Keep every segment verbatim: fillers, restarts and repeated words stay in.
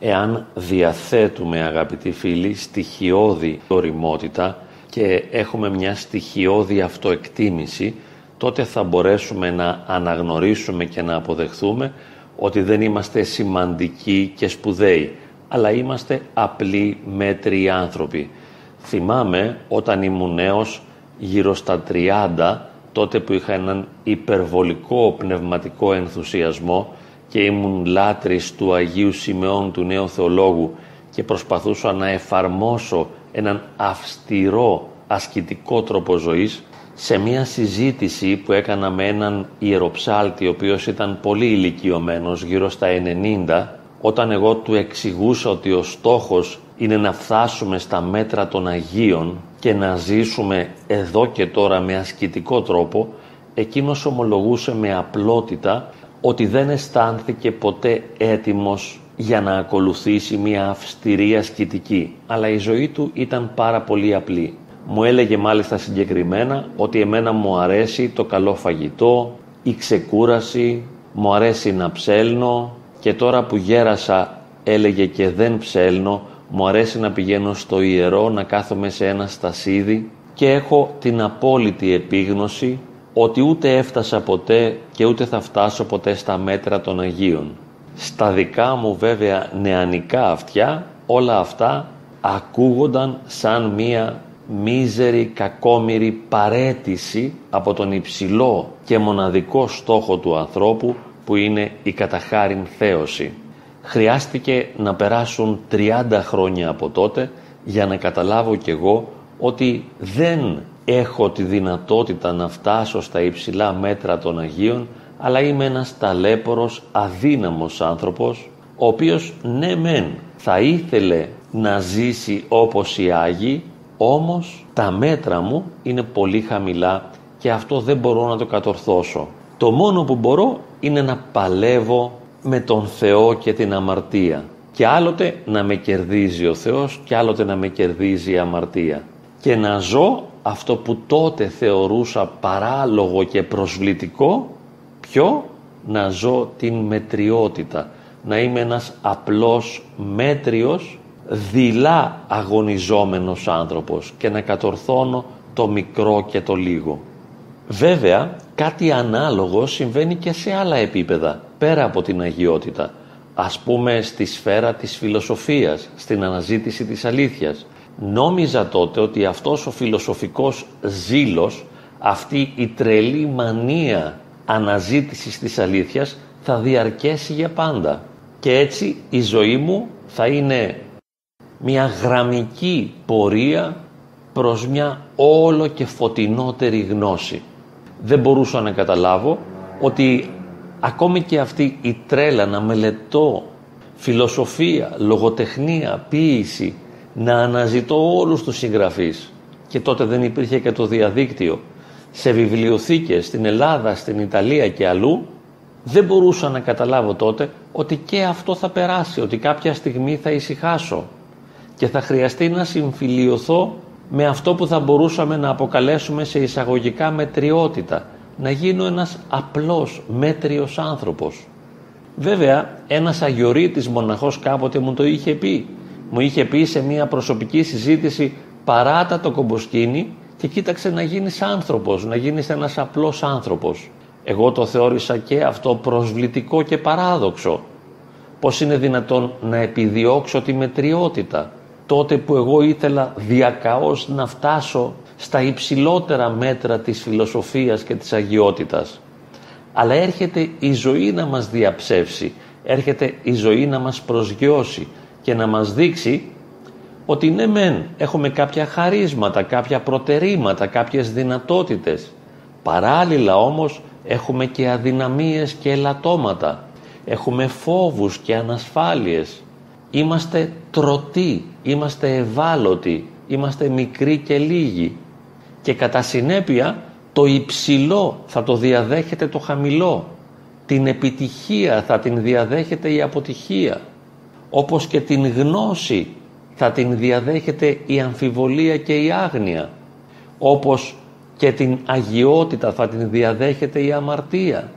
εάν διαθέτουμε, αγαπητοί φίλοι, στοιχειώδη ωριμότητα και έχουμε μια στοιχειώδη αυτοεκτίμηση, τότε θα μπορέσουμε να αναγνωρίσουμε και να αποδεχθούμε ότι δεν είμαστε σημαντικοί και σπουδαίοι, αλλά είμαστε απλοί μέτριοι άνθρωποι. Θυμάμαι όταν ήμουν νέος, γύρω στα τριάντα, τότε που είχα έναν υπερβολικό πνευματικό ενθουσιασμό και ήμουν λάτρης του Αγίου Σιμεών του Νέου Θεολόγου και προσπαθούσα να εφαρμόσω έναν αυστηρό ασκητικό τρόπο ζωής. Σε μια συζήτηση που έκανα με έναν ιεροψάλτη, ο οποίος ήταν πολύ ηλικιωμένος, γύρω στα ενενήντα, όταν εγώ του εξηγούσα ότι ο στόχος είναι να φτάσουμε στα μέτρα των Αγίων και να ζήσουμε εδώ και τώρα με ασκητικό τρόπο, εκείνος ομολογούσε με απλότητα ότι δεν αισθάνθηκε ποτέ έτοιμος για να ακολουθήσει μια αυστηρή ασκητική, αλλά η ζωή του ήταν πάρα πολύ απλή. Μου έλεγε μάλιστα συγκεκριμένα ότι εμένα μου αρέσει το καλό φαγητό, η ξεκούραση, μου αρέσει να ψέλνω και τώρα που γέρασα, έλεγε, και δεν ψέλνω, μου αρέσει να πηγαίνω στο ιερό, να κάθομαι σε ένα στασίδι και έχω την απόλυτη επίγνωση ότι ούτε έφτασα ποτέ και ούτε θα φτάσω ποτέ στα μέτρα των Αγίων. Στα δικά μου βέβαια νεανικά αυτιά, όλα αυτά ακούγονταν σαν μία μίζερη, κακόμοιρη παρέτηση από τον υψηλό και μοναδικό στόχο του ανθρώπου, που είναι η καταχάριν θέωση. Χρειάστηκε να περάσουν τριάντα χρόνια από τότε για να καταλάβω κι εγώ ότι δεν έχω τη δυνατότητα να φτάσω στα υψηλά μέτρα των Αγίων, αλλά είμαι ένας ταλέπορος, αδύναμος άνθρωπος, ο οποίος ναι μεν θα ήθελε να ζήσει όπως οι Άγιοι, όμως τα μέτρα μου είναι πολύ χαμηλά και αυτό δεν μπορώ να το κατορθώσω. Το μόνο που μπορώ είναι να παλεύω με τον Θεό και την αμαρτία, και άλλοτε να με κερδίζει ο Θεός και άλλοτε να με κερδίζει η αμαρτία, και να ζω αυτό που τότε θεωρούσα παράλογο και προσβλητικό, ποιο, να ζω την μετριότητα, να είμαι ένας απλός, μέτριος, δειλά αγωνιζόμενος άνθρωπος και να κατορθώνω το μικρό και το λίγο. Βέβαια, κάτι ανάλογο συμβαίνει και σε άλλα επίπεδα, πέρα από την αγιότητα. Ας πούμε στη σφαίρα της φιλοσοφίας, στην αναζήτηση της αλήθειας. Νόμιζα τότε ότι αυτός ο φιλοσοφικός ζήλος, αυτή η τρελή μανία αναζήτησης της αλήθειας, θα διαρκέσει για πάντα. Και έτσι η ζωή μου θα είναι μια γραμμική πορεία προς μια όλο και φωτεινότερη γνώση. Δεν μπορούσα να καταλάβω ότι ακόμη και αυτή η τρέλα να μελετώ φιλοσοφία, λογοτεχνία, ποίηση, να αναζητώ όλους τους συγγραφείς, και τότε δεν υπήρχε και το διαδίκτυο, σε βιβλιοθήκες στην Ελλάδα, στην Ιταλία και αλλού, δεν μπορούσα να καταλάβω τότε ότι και αυτό θα περάσει, ότι κάποια στιγμή θα ησυχάσω και θα χρειαστεί να συμφιλιωθώ με αυτό που θα μπορούσαμε να αποκαλέσουμε σε εισαγωγικά μετριότητα, να γίνω ένας απλός, μέτριος άνθρωπος. Βέβαια, ένας αγιορείτης μοναχός κάποτε μου το είχε πει. Μου είχε πει σε μια προσωπική συζήτηση, παράτα το κομποσκίνι και κοίταξε να γίνεις άνθρωπος, να γίνεις ένας απλός άνθρωπος. Εγώ το θεώρησα και αυτό προσβλητικό και παράδοξο. Πώς είναι δυνατόν να επιδιώξω τη μετριότητα, τότε που εγώ ήθελα διακαώς να φτάσω στα υψηλότερα μέτρα της φιλοσοφίας και της αγιότητας. Αλλά έρχεται η ζωή να μας διαψεύσει, έρχεται η ζωή να μας προσγειώσει και να μας δείξει ότι ναι μεν έχουμε κάποια χαρίσματα, κάποια προτερήματα, κάποιες δυνατότητες. Παράλληλα όμως έχουμε και αδυναμίες και ελαττώματα, έχουμε φόβους και ανασφάλειες. Είμαστε τρωτοί, είμαστε ευάλωτοι, είμαστε μικροί και λίγοι, και κατά συνέπεια το υψηλό θα το διαδέχεται το χαμηλό, την επιτυχία θα την διαδέχεται η αποτυχία, όπως και την γνώση θα την διαδέχεται η αμφιβολία και η άγνοια, όπως και την αγιότητα θα την διαδέχεται η αμαρτία.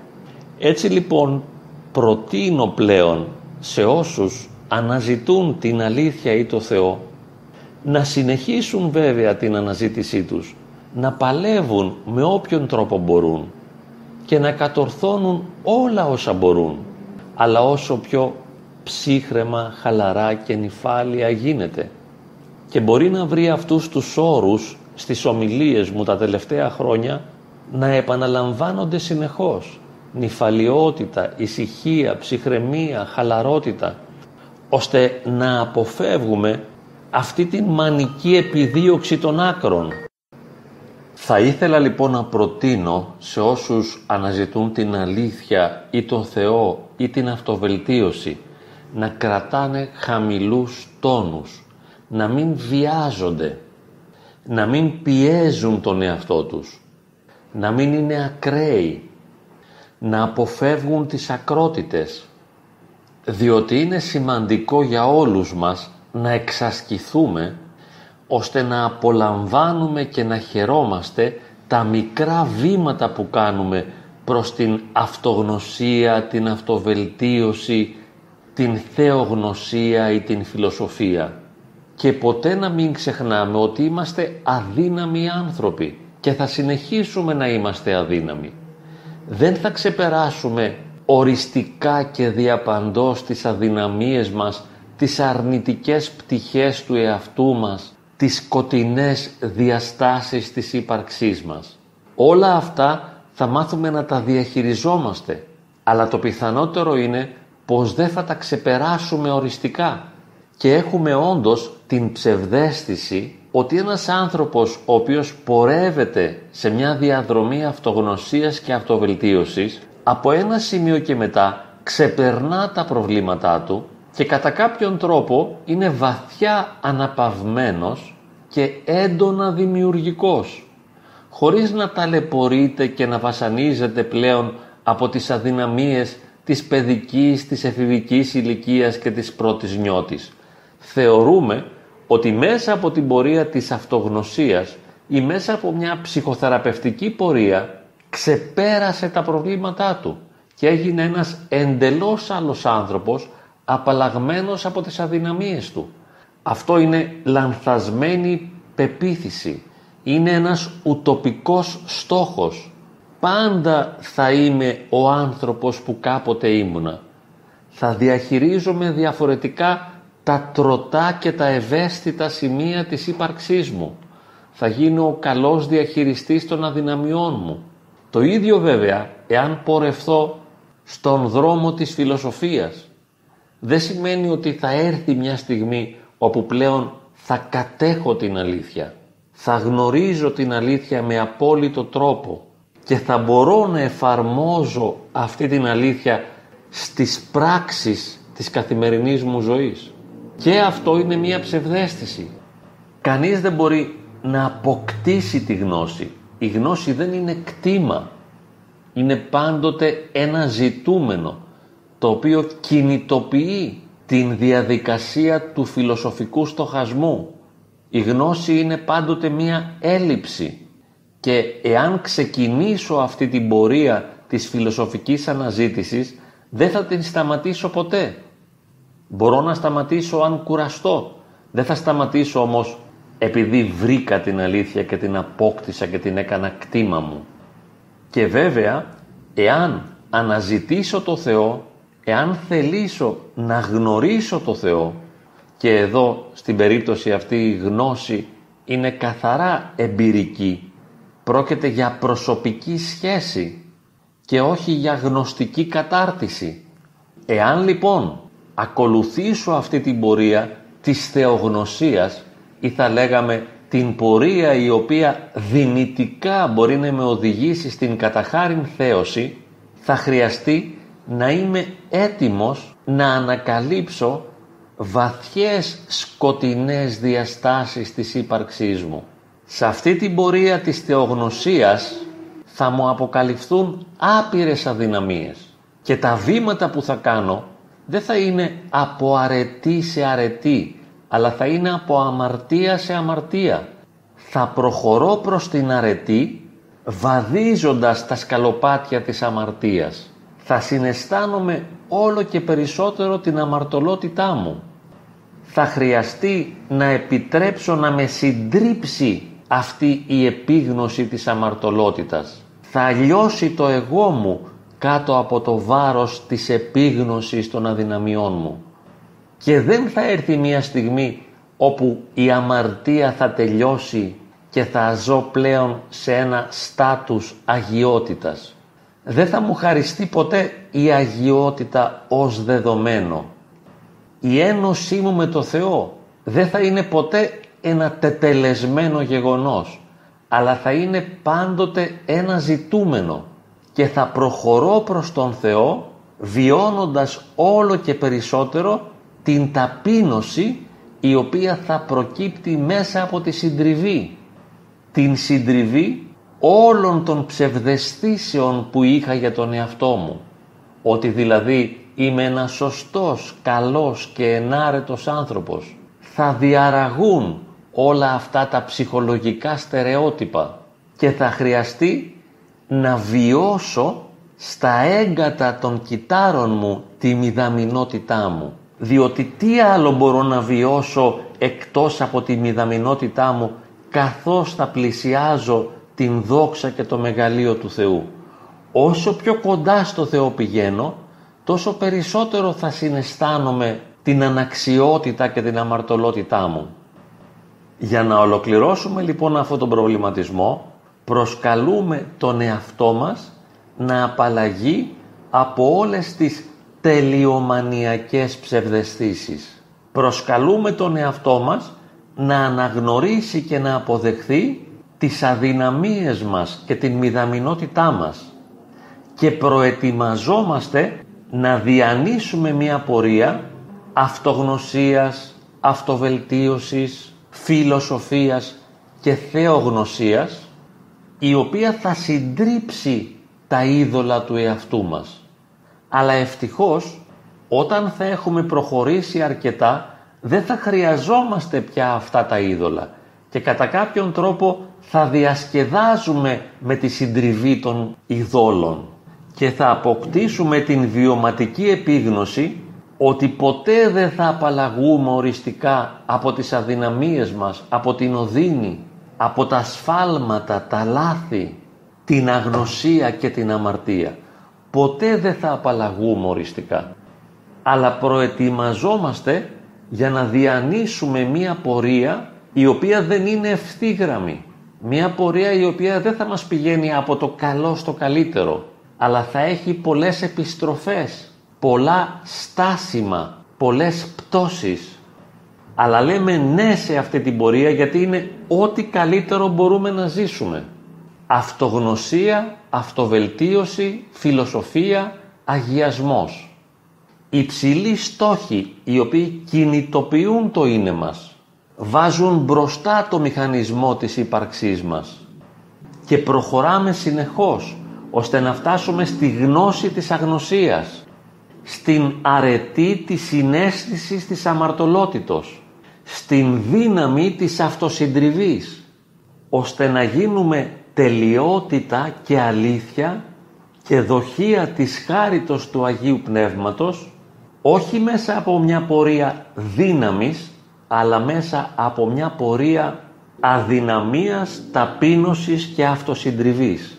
Έτσι λοιπόν προτείνω πλέον σε όσους αναζητούν την αλήθεια ή το Θεό, να συνεχίσουν βέβαια την αναζήτησή τους, να παλεύουν με όποιον τρόπο μπορούν και να κατορθώνουν όλα όσα μπορούν, αλλά όσο πιο ψύχρεμα, χαλαρά και νηφάλια γίνεται. Και μπορεί να βρει αυτούς τους όρους στις ομιλίες μου τα τελευταία χρόνια να επαναλαμβάνονται συνεχώς. Νηφαλιότητα, ησυχία, ψυχραιμία, χαλαρότητα, ώστε να αποφεύγουμε αυτή την μανική επιδίωξη των άκρων. Θα ήθελα λοιπόν να προτείνω σε όσους αναζητούν την αλήθεια ή τον Θεό ή την αυτοβελτίωση να κρατάνε χαμηλούς τόνους, να μην βιάζονται, να μην πιέζουν τον εαυτό τους, να μην είναι ακραίοι, να αποφεύγουν τις ακρότητες, διότι είναι σημαντικό για όλους μας να εξασκηθούμε ώστε να απολαμβάνουμε και να χαιρόμαστε τα μικρά βήματα που κάνουμε προς την αυτογνωσία, την αυτοβελτίωση, την θεογνωσία ή την φιλοσοφία. Και ποτέ να μην ξεχνάμε ότι είμαστε αδύναμοι άνθρωποι και θα συνεχίσουμε να είμαστε αδύναμοι. Δεν θα ξεπεράσουμε οριστικά και διαπαντός τις αδυναμίες μας, τις αρνητικές πτυχές του εαυτού μας, τις σκοτεινές διαστάσεις της ύπαρξής μας. Όλα αυτά θα μάθουμε να τα διαχειριζόμαστε, αλλά το πιθανότερο είναι πως δεν θα τα ξεπεράσουμε οριστικά και έχουμε όντως την ψευδαίσθηση ότι ένας άνθρωπος ο οποίος πορεύεται σε μια διαδρομή αυτογνωσίας και αυτοβελτίωσης, από ένα σημείο και μετά ξεπερνά τα προβλήματά του και κατά κάποιον τρόπο είναι βαθιά αναπαυμένος και έντονα δημιουργικός, χωρίς να ταλαιπωρείται και να βασανίζεται πλέον από τις αδυναμίες της παιδικής, της εφηβικής ηλικίας και της πρώτης νιώτης. Θεωρούμε ότι μέσα από την πορεία της αυτογνωσίας ή μέσα από μια ψυχοθεραπευτική πορεία ξεπέρασε τα προβλήματά του και έγινε ένας εντελώς άλλος άνθρωπος, απαλλαγμένος από τις αδυναμίες του. Αυτό είναι λανθασμένη πεποίθηση, είναι ένας ουτοπικός στόχος. Πάντα θα είμαι ο άνθρωπος που κάποτε ήμουνα. Θα διαχειρίζομαι διαφορετικά τα τροτά και τα ευαίσθητα σημεία της ύπαρξής μου. Θα γίνω ο καλός διαχειριστής των αδυναμιών μου. Το ίδιο βέβαια εάν πορευθώ στον δρόμο της φιλοσοφίας. Δεν σημαίνει ότι θα έρθει μια στιγμή όπου πλέον θα κατέχω την αλήθεια. Θα γνωρίζω την αλήθεια με απόλυτο τρόπο και θα μπορώ να εφαρμόζω αυτή την αλήθεια στις πράξεις της καθημερινής μου ζωής. Και αυτό είναι μια ψευδαίσθηση. Κανείς δεν μπορεί να αποκτήσει τη γνώση. Η γνώση δεν είναι κτήμα. Είναι πάντοτε ένα ζητούμενο, το οποίο κινητοποιεί την διαδικασία του φιλοσοφικού στοχασμού. Η γνώση είναι πάντοτε μία έλλειψη και εάν ξεκινήσω αυτή την πορεία της φιλοσοφικής αναζήτησης δεν θα την σταματήσω ποτέ. Μπορώ να σταματήσω αν κουραστώ. Δεν θα σταματήσω όμως επειδή βρήκα την αλήθεια και την απόκτησα και την έκανα κτήμα μου. Και βέβαια, εάν αναζητήσω το Θεό, εάν θελήσω να γνωρίσω το Θεό, και εδώ στην περίπτωση αυτή η γνώση είναι καθαρά εμπειρική, πρόκειται για προσωπική σχέση και όχι για γνωστική κατάρτιση. Εάν λοιπόν ακολουθήσω αυτή την πορεία της θεογνωσίας ή θα λέγαμε την πορεία η οποία δυνητικά μπορεί να με οδηγήσει στην καταχάριν θέωση, θα χρειαστεί να είμαι έτοιμος να ανακαλύψω βαθιές σκοτεινές διαστάσεις της ύπαρξής μου. Σε αυτή την πορεία της θεογνωσίας θα μου αποκαλυφθούν άπειρες αδυναμίες και τα βήματα που θα κάνω δεν θα είναι από αρετή σε αρετή, αλλά θα είναι από αμαρτία σε αμαρτία. Θα προχωρώ προς την αρετή βαδίζοντας τα σκαλοπάτια της αμαρτίας. Θα συναισθάνομαι όλο και περισσότερο την αμαρτωλότητά μου. θα χρειαστεί να επιτρέψω να με συντρίψει αυτή η επίγνωση της αμαρτωλότητας. Θα λιώσει το εγώ μου κάτω από το βάρος της επίγνωσης των αδυναμιών μου. Και δεν θα έρθει μια στιγμή όπου η αμαρτία θα τελειώσει και θα ζω πλέον σε ένα στάτους αγιότητας. Δεν θα μου χαριστεί ποτέ η αγιότητα ως δεδομένο. Η ένωσή μου με το Θεό δεν θα είναι ποτέ ένα τετελεσμένο γεγονός, αλλά θα είναι πάντοτε ένα ζητούμενο και θα προχωρώ προς τον Θεό βιώνοντας όλο και περισσότερο την ταπείνωση η οποία θα προκύπτει μέσα από τη συντριβή. Την συντριβή όλων των ψευδαισθήσεων που είχα για τον εαυτό μου. Ότι δηλαδή είμαι ένας σωστός, καλός και ενάρετος άνθρωπος. Θα διαραγούν όλα αυτά τα ψυχολογικά στερεότυπα και θα χρειαστεί να βιώσω στα έγκατα των κυττάρων μου τη μηδαμινότητά μου. Διότι τι άλλο μπορώ να βιώσω εκτός από τη μηδαμινότητά μου καθώς θα πλησιάζω την δόξα και το μεγαλείο του Θεού. Όσο πιο κοντά στο Θεό πηγαίνω, τόσο περισσότερο θα συναισθάνομαι την αναξιότητα και την αμαρτωλότητά μου. Για να ολοκληρώσουμε λοιπόν αυτόν τον προβληματισμό, προσκαλούμε τον εαυτό μας να απαλλαγεί από όλες τις τελειομανιακές ψευδαισθήσεις. Προσκαλούμε τον εαυτό μας να αναγνωρίσει και να αποδεχθεί τις αδυναμίες μας και την μηδαμινότητά μας και προετοιμαζόμαστε να διανύσουμε μια πορεία αυτογνωσίας, αυτοβελτίωσης, φιλοσοφίας και θεογνωσίας, η οποία θα συντρίψει τα είδωλα του εαυτού μας. Αλλά ευτυχώς όταν θα έχουμε προχωρήσει αρκετά δεν θα χρειαζόμαστε πια αυτά τα είδωλα και κατά κάποιον τρόπο θα διασκεδάζουμε με τη συντριβή των ειδώλων και θα αποκτήσουμε την βιωματική επίγνωση ότι ποτέ δεν θα απαλλαγούμε οριστικά από τις αδυναμίες μας, από την οδύνη, από τα σφάλματα, τα λάθη, την αγνωσία και την αμαρτία. Ποτέ δεν θα απαλλαγούμε οριστικά. Αλλά προετοιμαζόμαστε για να διανύσουμε μία πορεία η οποία δεν είναι ευθύγραμμη. Μία πορεία η οποία δεν θα μας πηγαίνει από το καλό στο καλύτερο, αλλά θα έχει πολλές επιστροφές, πολλά στάσιμα, πολλές πτώσεις. Αλλά λέμε ναι σε αυτή την πορεία γιατί είναι ό,τι καλύτερο μπορούμε να ζήσουμε. Αυτογνωσία, αυτοβελτίωση, φιλοσοφία, αγιασμός. Υψηλοί στόχοι οι οποίοι κινητοποιούν το είναι μας, βάζουν μπροστά το μηχανισμό της ύπαρξής μας και προχωράμε συνεχώς ώστε να φτάσουμε στη γνώση της αγνωσίας, στην αρετή της συναίσθησης της αμαρτωλότητος, στην δύναμη της αυτοσυντριβής, ώστε να γίνουμε τελειότητα και αλήθεια και δοχεία της χάριτος του Αγίου Πνεύματος, όχι μέσα από μια πορεία δύναμης, αλλά μέσα από μια πορεία αδυναμίας, ταπείνωσης και αυτοσυντριβής,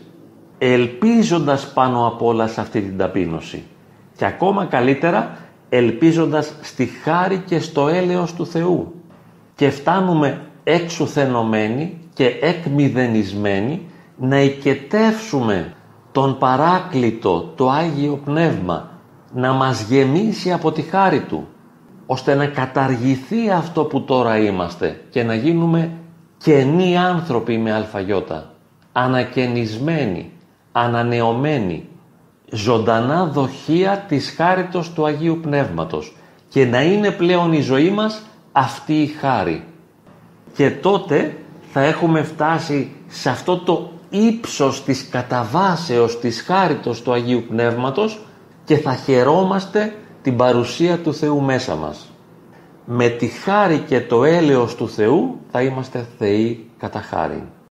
ελπίζοντας πάνω απ' όλα σε αυτή την ταπείνωση. Και ακόμα καλύτερα ελπίζοντας στη χάρη και στο έλεος του Θεού. Και φτάνουμε εξουθενωμένοι και εκμηδενισμένοι να οικετεύσουμε τον Παράκλητο, το Άγιο Πνεύμα, να μας γεμίσει από τη χάρη Του, ώστε να καταργηθεί αυτό που τώρα είμαστε και να γίνουμε καινοί άνθρωποι με αλφαγιώτα, ανακαινισμένοι, ανανεωμένοι, ζωντανά δοχεία της χάριτος του Αγίου Πνεύματος και να είναι πλέον η ζωή μας αυτή η χάρη. Και τότε θα έχουμε φτάσει σε αυτό το ύψος της καταβάσεως της χάριτος του Αγίου Πνεύματος και θα χαιρόμαστε την παρουσία του Θεού μέσα μας. Με τη χάρη και το έλεος του Θεού θα είμαστε Θεοί κατά χάρη.